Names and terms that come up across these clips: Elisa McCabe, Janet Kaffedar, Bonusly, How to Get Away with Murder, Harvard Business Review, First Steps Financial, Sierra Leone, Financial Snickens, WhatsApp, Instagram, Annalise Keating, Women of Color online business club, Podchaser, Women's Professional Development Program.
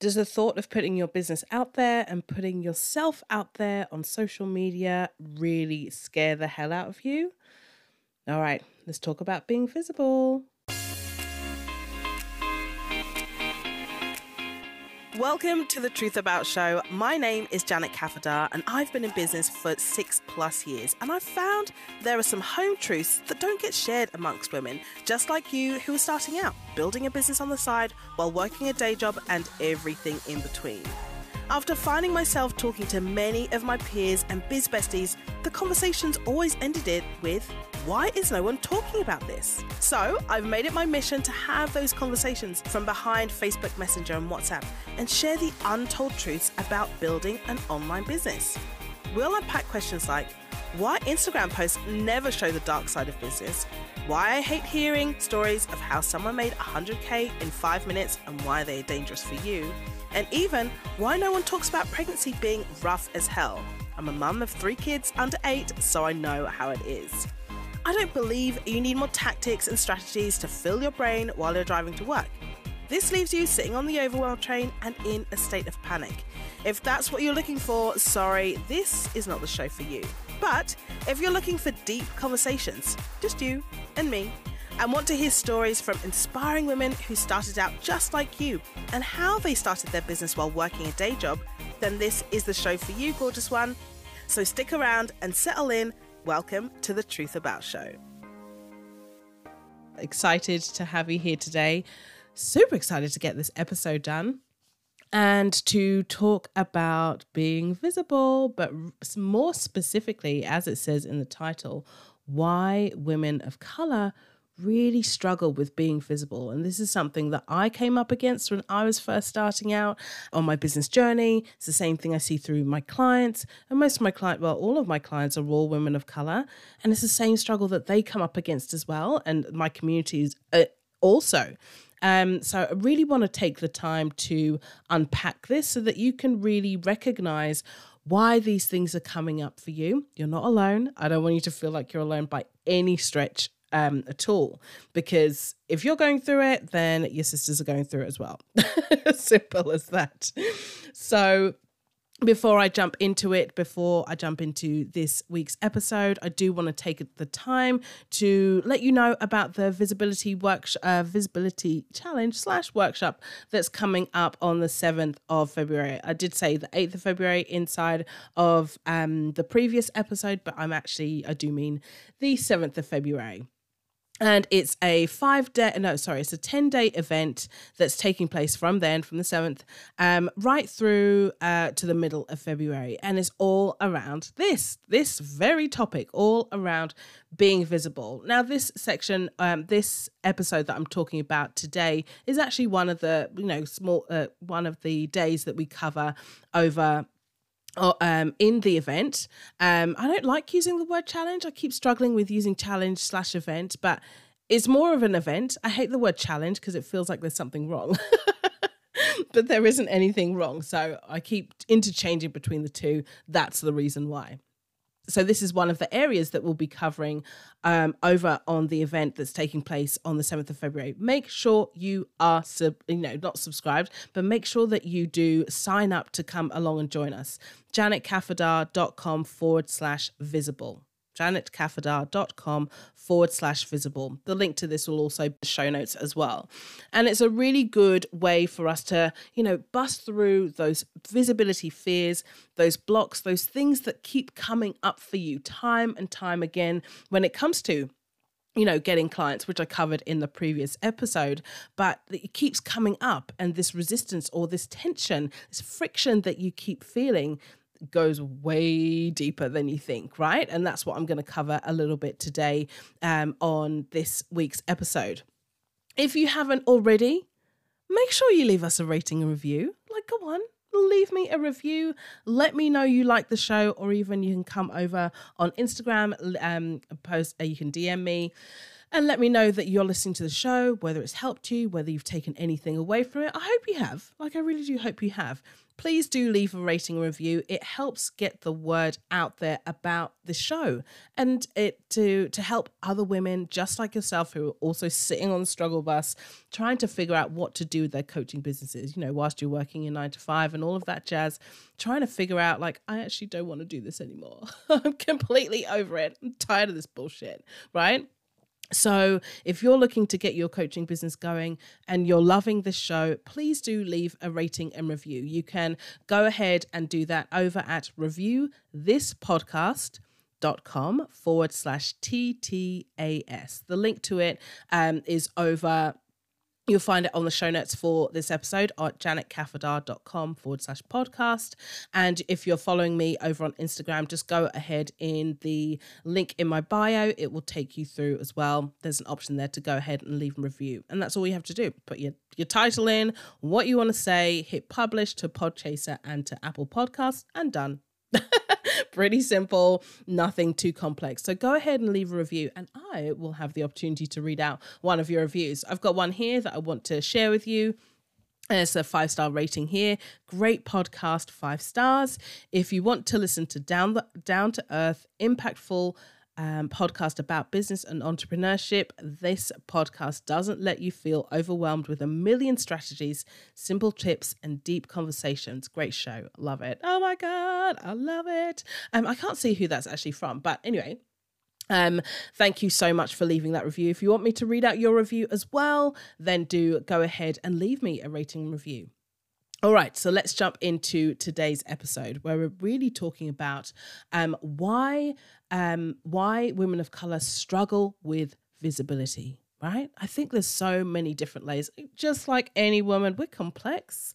Does the thought of putting your business out there and putting yourself out there on social media really scare the hell out of you? All right, let's talk about being visible. Welcome to the Truth About Show. My name is Janet Kaffedar and I've been in business for 6+ years, and I've found there are some home truths that don't get shared amongst women, just like you, who are starting out, building a business on the side while working a day job and everything in between. After finding myself talking to many of my peers and biz besties, the conversations always ended it with, why is no one talking about this? So I've made it my mission to have those conversations from behind Facebook Messenger and WhatsApp and share the untold truths about building an online business. We'll unpack questions like, why Instagram posts never show the dark side of business, why I hate hearing stories of how someone made 100K in 5 minutes and why they are dangerous for you, and even why no one talks about pregnancy being rough as hell. I'm a mum of 3 kids under 8, so I know how it is. I don't believe you need more tactics and strategies to fill your brain while you're driving to work. This leaves you sitting on the overwhelm train and in a state of panic. If that's what you're looking for, sorry, this is not the show for you. But if you're looking for deep conversations, just you and me, and want to hear stories from inspiring women who started out just like you and how they started their business while working a day job, then this is the show for you, gorgeous one. So stick around and settle in. Welcome to the Truth About Show. Excited to have you here today. Super excited to get this episode done and to talk about being visible, but more specifically, as it says in the title, why women of color really struggle with being visible. And this is something that I came up against when I was first starting out on my business journey. It's the same thing I see through my clients, and most of my clients, well, all of my clients are all women of color, and it's the same struggle that they come up against as well, and my communities also. So I really want to take the time to unpack this so that you can really recognize why these things are coming up for you. You're not alone. I don't want you to feel like you're alone by any stretch at all, because if you're going through it, then your sisters are going through it as well. Simple as that. So before I jump into this week's episode, I do want to take the time to let you know about the visibility challenge / workshop that's coming up on the 7th of February. I did say the 8th of February inside of the previous episode, but I do mean the 7th of February. And it's a 10-day event that's taking place from the 7th, right through to the middle of February. And it's all around this very topic, all around being visible. Now, this section, this episode that I'm talking about today is actually one of the, one of the days that we cover over in the event. I don't like using the word challenge. I keep struggling with using challenge / event, but it's more of an event. I hate the word challenge because it feels like there's something wrong, but there isn't anything wrong. So I keep interchanging between the two. That's the reason why. So this is one of the areas that we'll be covering over on the event that's taking place on the 7th of February. Make sure you are, not subscribed, but make sure that you do sign up to come along and join us. janetkaffedar.com/visible. janetkaffedar.com/visible. The link to this will also be in the show notes as well. And it's a really good way for us to, bust through those visibility fears, those blocks, those things that keep coming up for you time and time again when it comes to, getting clients, which I covered in the previous episode, but it keeps coming up, and this resistance or this tension, this friction that you keep feeling goes way deeper than you think, right? And that's what I'm going to cover a little bit today on this week's episode. If you haven't already, make sure you leave us a rating and review. Go on, leave me a review. Let me know you like the show, or even you can come over on Instagram, you can DM me. and let me know that you're listening to the show, whether it's helped you, whether you've taken anything away from it. I hope you have. Like, I really do hope you have. Please do leave a rating and review. It helps get the word out there about the show, and it to help other women just like yourself who are also sitting on the struggle bus, trying to figure out what to do with their coaching businesses, you know, whilst you're working your 9 to 5 and all of that jazz, trying to figure out, like, I actually don't want to do this anymore. I'm completely over it. I'm tired of this bullshit, right? So if you're looking to get your coaching business going and you're loving this show, please do leave a rating and review. You can go ahead and do that over at reviewthispodcast.com/TTAS. The link to it is over. You'll find it on the show notes for this episode at janetkaffedar.com/podcast. And if you're following me over on Instagram, just go ahead in the link in my bio. It will take you through as well. There's an option there to go ahead and leave a review. And that's all you have to do. Put your title in, what you want to say, hit publish to Podchaser and to Apple Podcasts, and done. Pretty simple, nothing too complex. So go ahead and leave a review, and I will have the opportunity to read out one of your reviews. I've got one here that I want to share with you. There's a 5-star rating here. Great podcast, 5 stars. If you want to listen to down to earth, impactful podcast about business and entrepreneurship, this podcast doesn't let you feel overwhelmed with a million strategies, simple tips, and deep conversations. Great show. Love it. Oh my God, I love it. I can't see who that's actually from, but anyway, thank you so much for leaving that review. If you want me to read out your review as well, then do go ahead and leave me a rating and review. All right, so let's jump into today's episode, where we're really talking about why women of color struggle with visibility, right? I think there's so many different layers. Just like any woman, we're complex.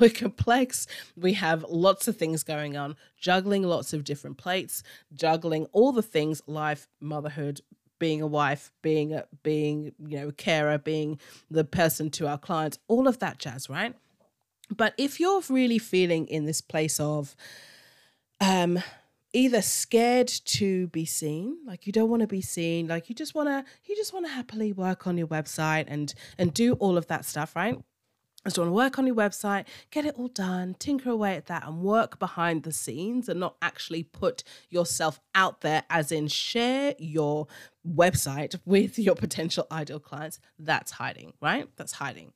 We're complex. We have lots of things going on, juggling lots of different plates, juggling all the things, life, motherhood, being a wife, being you know, a carer, being the person to our clients, all of that jazz, right? But if you're really feeling in this place of either scared to be seen, like you don't want to be seen, like you just want to happily work on your website and do all of that stuff, right? Just want to work on your website, get it all done, tinker away at that, and work behind the scenes and not actually put yourself out there, as in share your website with your potential ideal clients. That's hiding, right? That's hiding.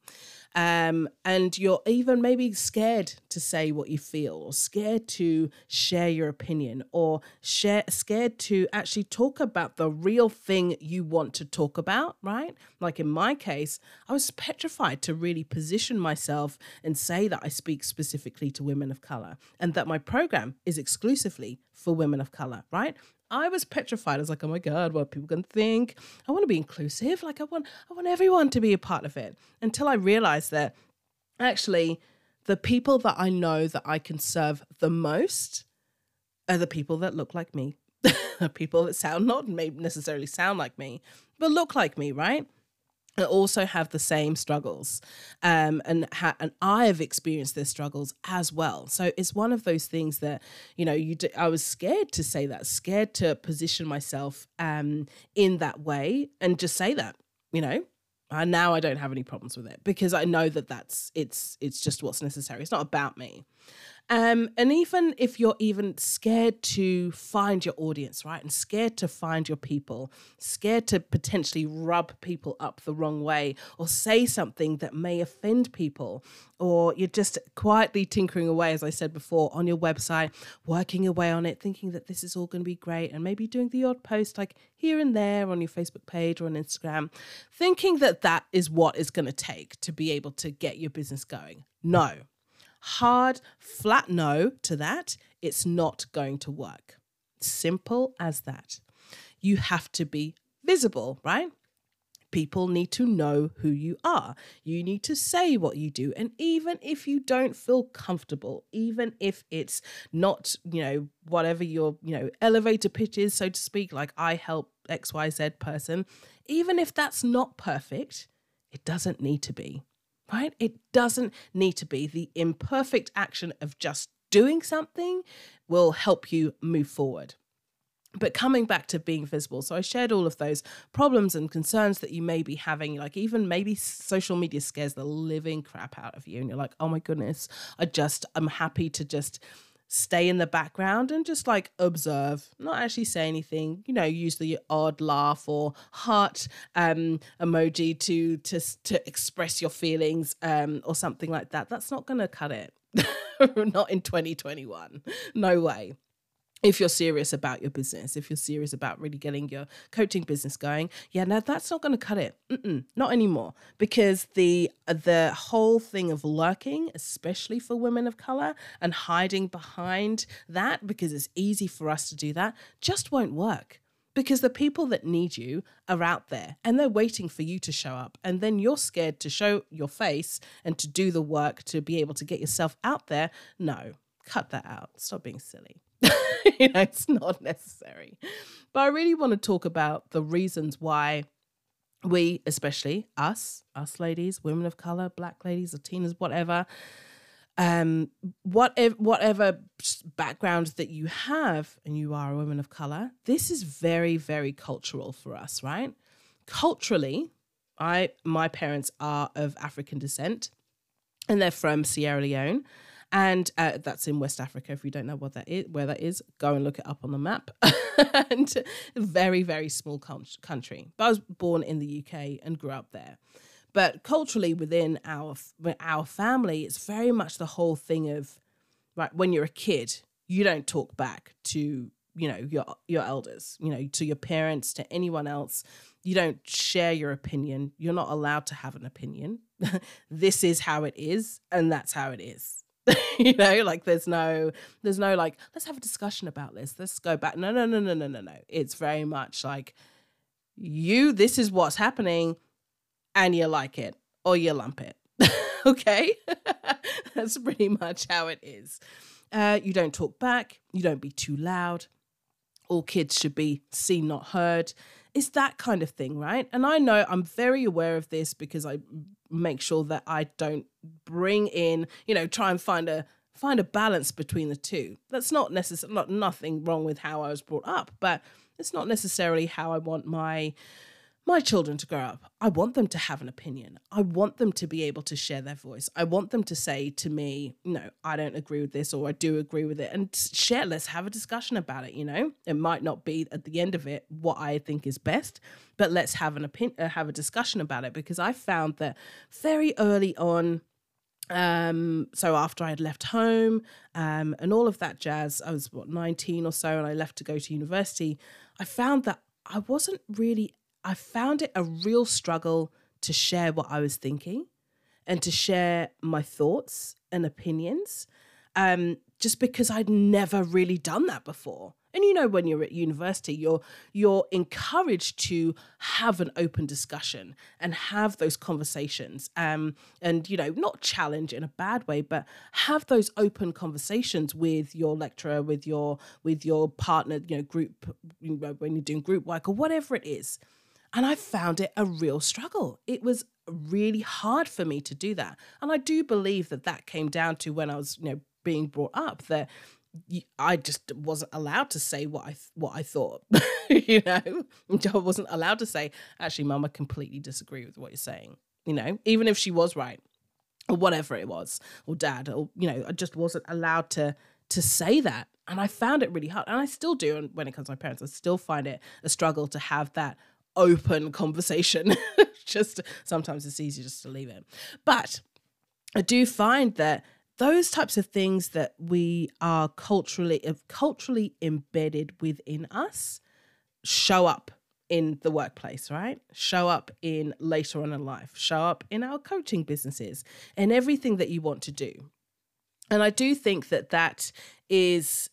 And you're even maybe scared to say what you feel, or scared to share your opinion, or scared to actually talk about the real thing you want to talk about, right? Like in my case, I was petrified to really position myself and say that I speak specifically to women of color and that my program is exclusively for women of color, right? I was petrified. I was like, oh my God, what are people going to think? I want to be inclusive. Like I want everyone to be a part of it, until I realized that actually the people that I know that I can serve the most are the people that look like me, people that sound, not necessarily sound like me, but look like me, right? That also have the same struggles, and I have experienced their struggles as well. So it's one of those things that, you know, I was scared to say that, scared to position myself in that way and just say that, you know. Now I don't have any problems with it because I know that it's just what's necessary. It's not about me. And even if you're even scared to find your audience, right, and scared to find your people, scared to potentially rub people up the wrong way or say something that may offend people, or you're just quietly tinkering away, as I said before, on your website, working away on it, thinking that this is all going to be great, and maybe doing the odd post like here and there on your Facebook page or on Instagram, thinking that that is what it's going to take to be able to get your business going. No. Hard, flat no to that. It's not going to work. Simple as that. You have to be visible, right? People need to know who you are. You need to say what you do. And even if you don't feel comfortable, even if it's not, you know, whatever your, you know, elevator pitch is, so to speak, like I help XYZ person, even if that's not perfect, it doesn't need to be. Right? It doesn't need to be. The imperfect action of just doing something will help you move forward. But coming back to being visible. So I shared all of those problems and concerns that you may be having, like even maybe social media scares the living crap out of you. And you're like, oh my goodness, I'm happy to just stay in the background and just like observe, not actually say anything, you know, use the odd laugh or heart emoji to express your feelings or something like that. That's not going to cut it. Not in 2021. No way. If you're serious about your business, if you're serious about really getting your coaching business going, yeah, no, that's not going to cut it. Not anymore. Because the whole thing of lurking, especially for women of color, and hiding behind that, because it's easy for us to do that, just won't work. Because the people that need you are out there and they're waiting for you to show up. And then you're scared to show your face and to do the work to be able to get yourself out there. No, cut that out. Stop being silly. You know, it's not necessary. But I really want to talk about the reasons why we, especially us ladies, women of color, black ladies, Latinas, whatever, whatever background that you have and you are a woman of color, this is very, very cultural for us, right? Culturally, my parents are of African descent and they're from Sierra Leone. And that's in West Africa. If you don't know what that is, where that is, go and look it up on the map. And very, very small country. But I was born in the UK and grew up there. But culturally within our family, it's very much the whole thing of, right, when you're a kid, you don't talk back to, you know, your elders, you know, to your parents, to anyone else. You don't share your opinion. You're not allowed to have an opinion. This is how it is, and that's how it is. You know, like there's no like, let's have a discussion about this. Let's go back. No. It's very much like this is what's happening and you like it or you lump it. Okay. That's pretty much how it is. You don't talk back. You don't be too loud. All kids should be seen, not heard. It's that kind of thing, right? And I know I'm very aware of this because I make sure that I don't bring in, you know, try and find a balance between the two. That's not necessarily, nothing wrong with how I was brought up, but it's not necessarily how I want my children to grow up. I want them to have an opinion. I want them to be able to share their voice. I want them to say to me, no, I don't agree with this, or I do agree with it, and share, let's have a discussion about it. You know, it might not be at the end of it what I think is best, but let's have an opinion, have a discussion about it. Because I found that very early on, so after I had left home, and all of that jazz, I was 19 or so, and I left to go to university. I found that I found it a real struggle to share what I was thinking and to share my thoughts and opinions, just because I'd never really done that before. And, you know, when you're at university, you're encouraged to have an open discussion and have those conversations, and, you know, not challenge in a bad way, but have those open conversations with your lecturer, with your partner, you know, group, you know, when you're doing group work or whatever it is. And I found it a real struggle. It was really hard for me to do that. And I do believe that came down to when I was, you know, being brought up, that I just wasn't allowed to say what I thought, you know. I wasn't allowed to say, actually, Mum, I completely disagree with what you're saying, you know, even if she was right or whatever it was, or Dad, or, you know, I just wasn't allowed to say that. And I found it really hard. And I still do. And when it comes to my parents, I still find it a struggle to have that open conversation. Just sometimes it's easier just to leave it. But I do find that those types of things that we are culturally embedded within us show up in the workplace, right? Show up in later on in life, show up in our coaching businesses and everything that you want to do. And I do think that is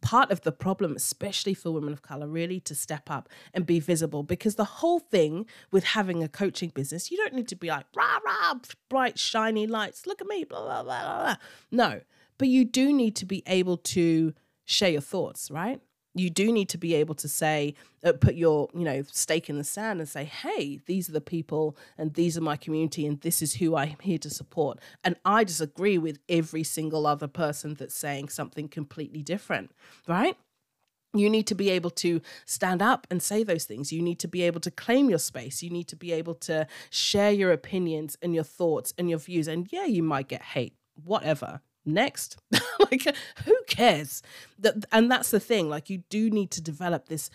part of the problem, especially for women of color, really to step up and be visible. Because the whole thing with having a coaching business, you don't need to be like, rah, rah, bright, shiny lights, look at me, blah, blah, blah, blah. No, but you do need to be able to share your thoughts, right? You do need to be able to say, put your, you know, stake in the sand and say, hey, these are the people and these are my community and this is who I'm here to support. And I disagree with every single other person that's saying something completely different, right? You need to be able to stand up and say those things. You need to be able to claim your space. You need to be able to share your opinions and your thoughts and your views. And yeah, you might get hate, whatever. Next. Like, who cares? And that's the thing. Like, you do need to develop this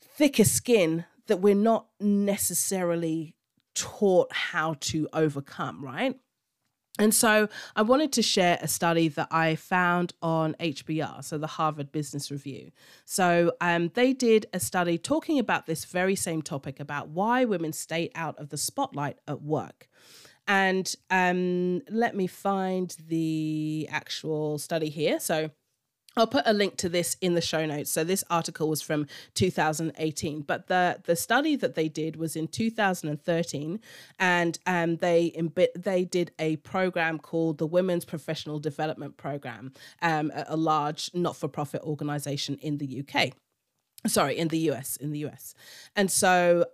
thicker skin that we're not necessarily taught how to overcome, right? And so I wanted to share a study that I found on HBR, so the Harvard Business Review. So they did a study talking about this very same topic, about why women stay out of the spotlight at work. And let me find the actual study here. So I'll put a link to this in the show notes. So this article was from 2018, but the study that they did was in 2013, and they did a program called the Women's Professional Development Program, a large not-for-profit organization in the UK. Sorry, in the US. And so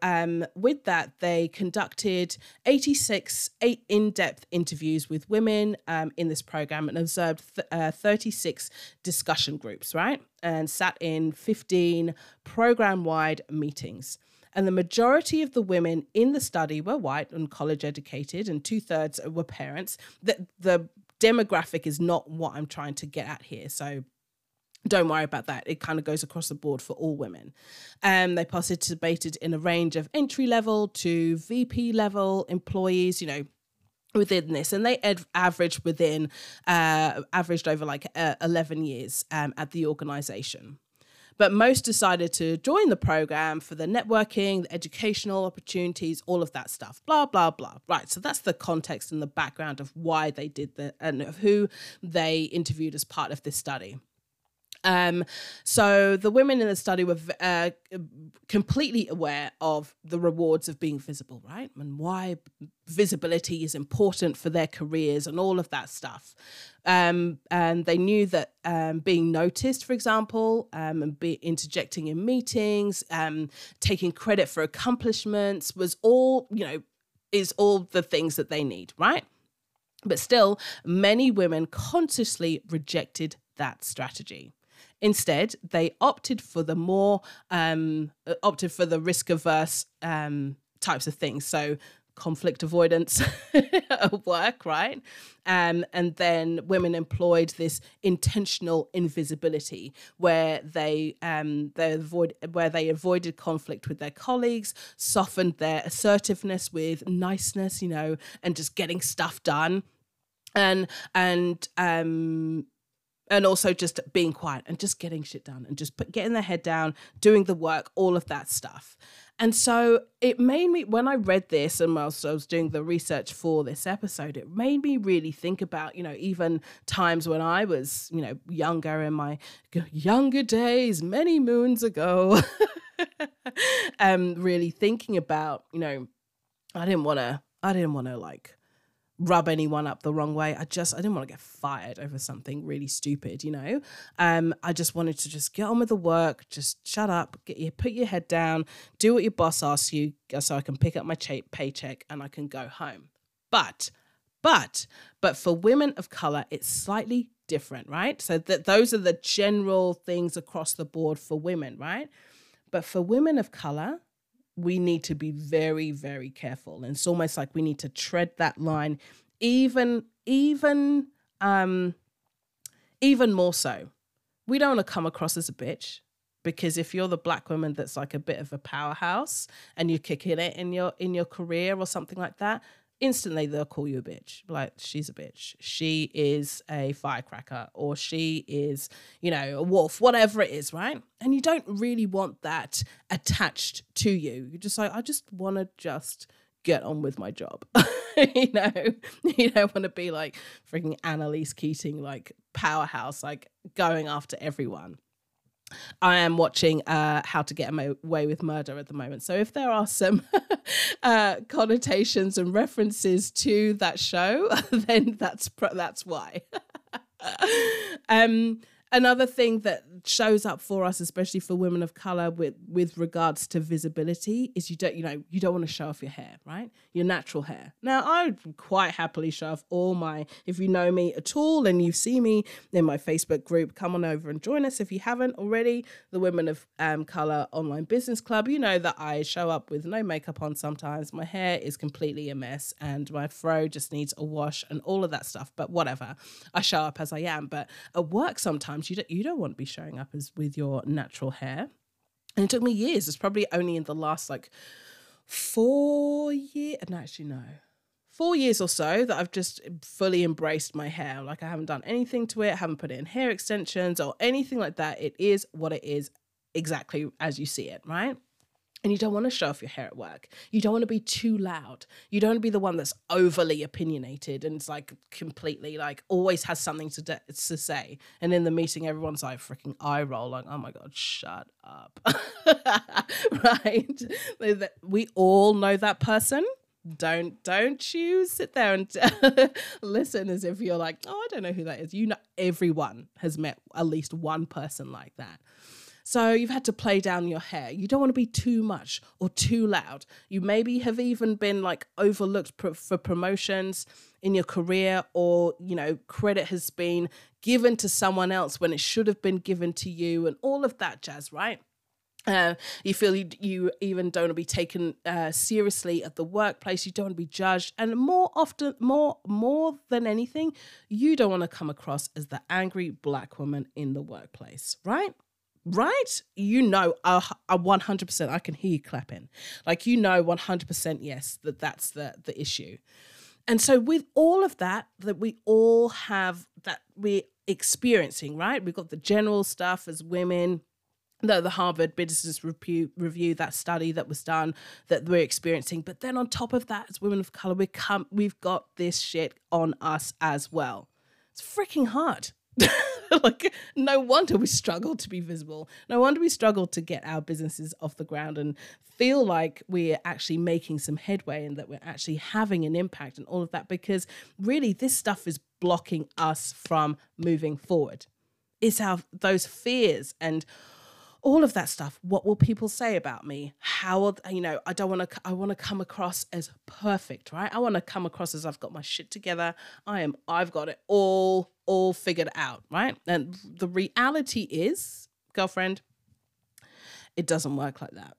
with that, they conducted 86 in-depth interviews with women in this program, and observed 36 discussion groups, right? And sat in 15 program-wide meetings. And the majority of the women in the study were white and college-educated, and 2/3 were parents. The demographic is not what I'm trying to get at here, so don't worry about that. It kind of goes across the board for all women. They participated in a range of entry level to VP level employees, you know, within this. And they averaged over like 11 years at the organization. But most decided to join the program for the networking, the educational opportunities, all of that stuff, blah, blah, blah. Right. So that's the context and the background of why they did that and of who they interviewed as part of this study. So the women in the study were completely aware of the rewards of being visible, right? And why visibility is important for their careers and all of that stuff. And they knew that being noticed, for example, and interjecting in meetings, taking credit for accomplishments was all, you know, is all the things that they need, right? But still, many women consciously rejected that strategy. Instead, they opted for the risk-averse types of things. So conflict avoidance at work, right? And then women employed this intentional invisibility, where they avoided conflict with their colleagues, softened their assertiveness with niceness, you know, and just getting stuff done, and also just being quiet and just getting shit done and just getting their head down, doing the work, all of that stuff. And so it made me, when I read this and whilst I was doing the research for this episode, it made me really think about, you know, even times when I was, you know, younger in my younger days, many moons ago, really thinking about, you know, I didn't want to like rub anyone up the wrong way. I didn't want to get fired over something really stupid, you know. I just wanted to just get on with the work, just shut up, put your head down, do what your boss asks you, so I can pick up my paycheck and I can go home. But for women of color, it's slightly different, right? So those are the general things across the board for women, right? But for women of color, we need to be very, very careful. And it's almost like we need to tread that line even more so. We don't want to come across as a bitch, because if you're the black woman that's like a bit of a powerhouse and you're kicking it in your career or something like that, instantly they'll call you a bitch. Like, she's a bitch. She is a firecracker, or she is, you know, a wolf, whatever it is, right? And you don't really want that attached to you. You're just like, I just want to just get on with my job. You know, you don't want to be like freaking Annalise Keating, like powerhouse, like going after everyone. I am watching How to Get Away with Murder at the moment. So if there are some connotations and references to that show, then that's why. Another thing that shows up for us, especially for women of color, with regards to visibility, is you don't want to show off your hair, right? Your natural hair. Now, I would quite happily show off all my, if you know me at all and you see me in my Facebook group, come on over and join us if you haven't already. The Women of Color Online Business Club. You know that I show up with no makeup on sometimes. My hair is completely a mess and my fro just needs a wash and all of that stuff. But whatever, I show up as I am. But at work sometimes you don't want to be showing up as with your natural hair. And it took me years. It's probably only in the last 4 years or so that I've just fully embraced my hair. Like, I haven't done anything to it. I haven't put it in hair extensions or anything like that. It is what it is, exactly as you see it, right? And you don't want to show off your hair at work. You don't want to be too loud. You don't want to be the one that's overly opinionated and it's completely always has something to say. And in the meeting, everyone's freaking eye roll, oh my God, shut up. Right? We all know that person. Don't you sit there and listen as if you're oh, I don't know who that is. You know, everyone has met at least one person like that. So you've had to play down your hair. You don't want to be too much or too loud. You maybe have even been overlooked for promotions in your career, or, credit has been given to someone else when it should have been given to you and all of that jazz, right? You feel you even don't want to be taken seriously at the workplace. You don't want to be judged. And more than anything, you don't want to come across as the angry black woman in the workplace, right? Right? 100%, I can hear you clapping. 100%, yes, that's the issue. And so with all of that we all have, that we're experiencing, right? We've got the general stuff as women, the Harvard Business Review, that study that was done, that we're experiencing. But then on top of that, as women of color, we've got this shit on us as well. It's freaking hard. No wonder we struggle to be visible. No wonder we struggle to get our businesses off the ground and feel like we're actually making some headway and that we're actually having an impact and all of that, because really this stuff is blocking us from moving forward. It's those fears and all of that stuff. What will people say about me? I want to come across as perfect, right? I want to come across as I've got my shit together. I've got it all figured out, right? And the reality is, girlfriend, it doesn't work like that.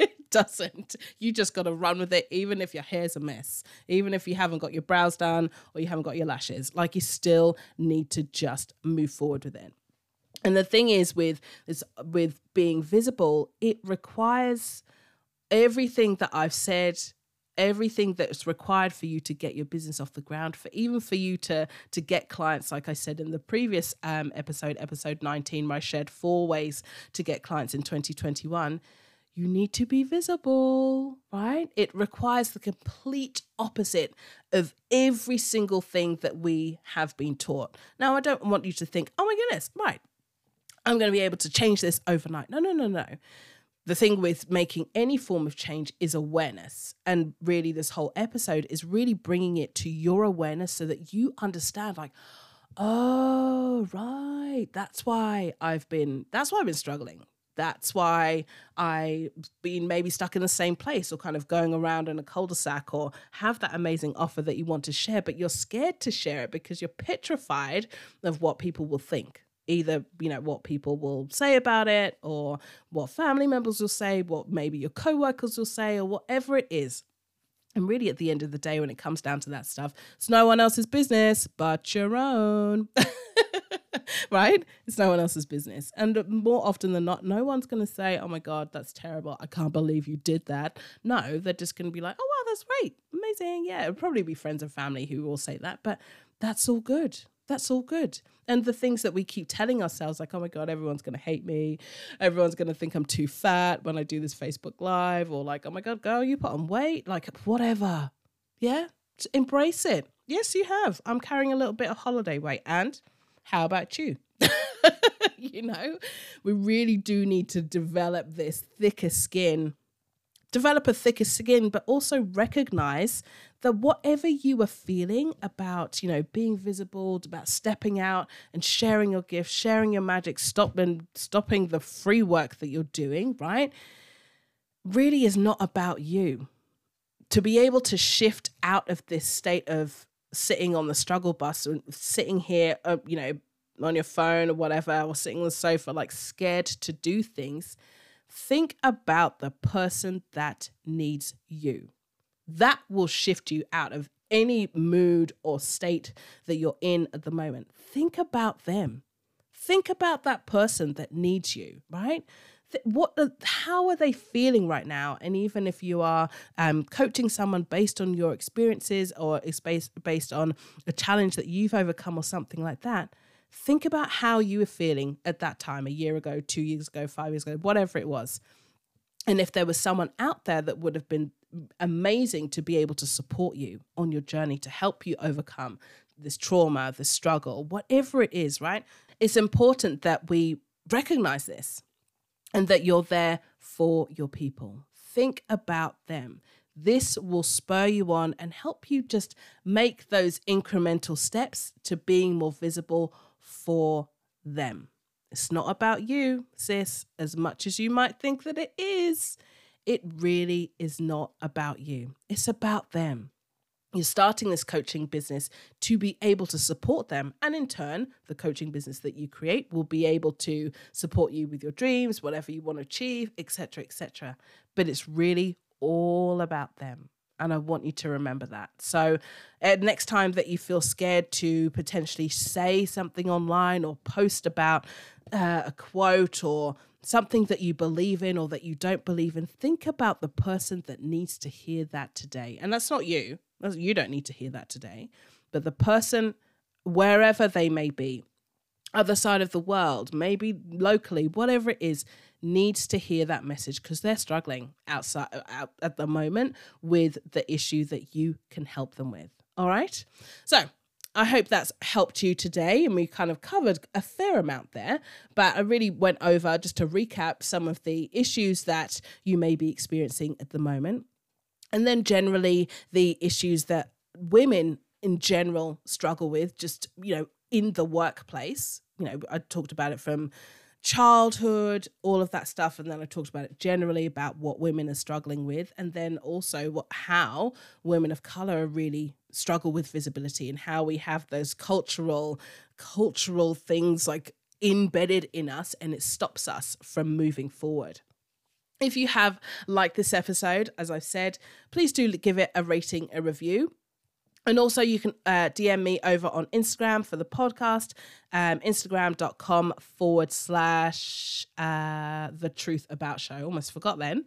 It doesn't. You just got to run with it, even if your hair's a mess, even if you haven't got your brows done or you haven't got your lashes, you still need to just move forward with it. And the thing is with being visible, it requires everything that I've said, everything that's required for you to get your business off the ground, for you to get clients. Like I said in the previous episode 19, where I shared 4 ways to get clients in 2021, you need to be visible, right? It requires the complete opposite of every single thing that we have been taught. Now, I don't want you to think, oh my goodness, right, I'm going to be able to change this overnight. No, no, no, no. The thing with making any form of change is awareness. And really this whole episode is really bringing it to your awareness so that you understand oh, right, that's why I've been struggling. That's why I've been maybe stuck in the same place or kind of going around in a cul-de-sac, or have that amazing offer that you want to share, but you're scared to share it because you're petrified of what people will think. Either, what people will say about it, or what family members will say, what maybe your coworkers will say, or whatever it is. And really at the end of the day, when it comes down to that stuff, it's no one else's business but your own, right? It's no one else's business. And more often than not, no one's going to say, oh my God, that's terrible, I can't believe you did that. No, they're just going to be like, oh wow, that's great, amazing. Yeah, it'll probably be friends and family who will say that, but that's all good. That's all good. And the things that we keep telling ourselves, oh my God, everyone's going to hate me. Everyone's going to think I'm too fat when I do this Facebook Live, or oh my God, girl, you put on weight, whatever. Yeah, just embrace it. Yes, you have. I'm carrying a little bit of holiday weight. And how about you? We really do need to develop this thicker skin develop a thicker skin, but also recognize that whatever you are feeling about, you know, being visible, about stepping out and sharing your gifts, sharing your magic, stopping the free work that you're doing, right, really is not about you. To be able to shift out of this state of sitting on the struggle bus and sitting here, you know, on your phone or whatever, or sitting on the sofa, like scared to do things, think about the person that needs you. That will shift you out of any mood or state that you're in at the moment. Think about them. Think about that person that needs you, right? How are they feeling right now? And even if you are coaching someone based on your experiences or based on a challenge that you've overcome or something like that, think about how you were feeling at that time, a year ago, 2 years ago, 5 years ago, whatever it was. And if there was someone out there that would have been amazing to be able to support you on your journey, to help you overcome this trauma, this struggle, whatever it is, right? It's important that we recognize this and that you're there for your people. Think about them. This will spur you on and help you just make those incremental steps to being more visible for them. It's not about you, sis, as much as you might think that it is. It really is not about you. It's about them. You're starting this coaching business to be able to support them. And in turn, the coaching business that you create will be able to support you with your dreams, whatever you want to achieve, etc., etc. But it's really all about them. And I want you to remember that. So next time that you feel scared to potentially say something online or post about a quote or something that you believe in or that you don't believe in, think about the person that needs to hear that today. And that's not you. You don't need to hear that today. But the person, wherever they may be, other side of the world, maybe locally, whatever it is, needs to hear that message because they're struggling outside at the moment with the issue that you can help them with. All right. So I hope that's helped you today. And we kind of covered a fair amount there, but I really went over just to recap some of the issues that you may be experiencing at the moment. And then generally the issues that women in general struggle with, just, you know, in the workplace. You know, I talked about it from childhood, all of that stuff. And then I talked about it generally about what women are struggling with. And then also how women of color really struggle with visibility and how we have those cultural things like embedded in us and it stops us from moving forward. If you have liked this episode, as I've said, please do give it a rating, a review. And also you can DM me over on Instagram for the podcast, instagram.com/ The Truth About Show. Almost forgot then.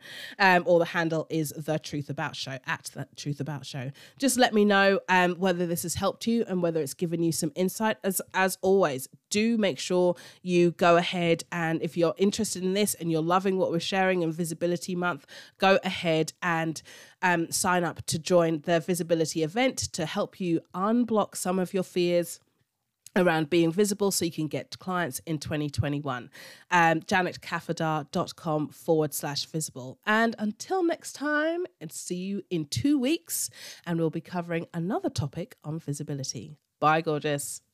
Or the handle is The Truth About Show, at The Truth About Show. Just let me know whether this has helped you and whether it's given you some insight. As always, do make sure you go ahead and if you're interested in this and you're loving what we're sharing in Visibility Month, go ahead and sign up to join the visibility event to help you unblock some of your fears around being visible so you can get clients in 2021. JanetKaffedar.com/visible. And until next time, and see you in 2 weeks, and we'll be covering another topic on visibility. Bye, gorgeous.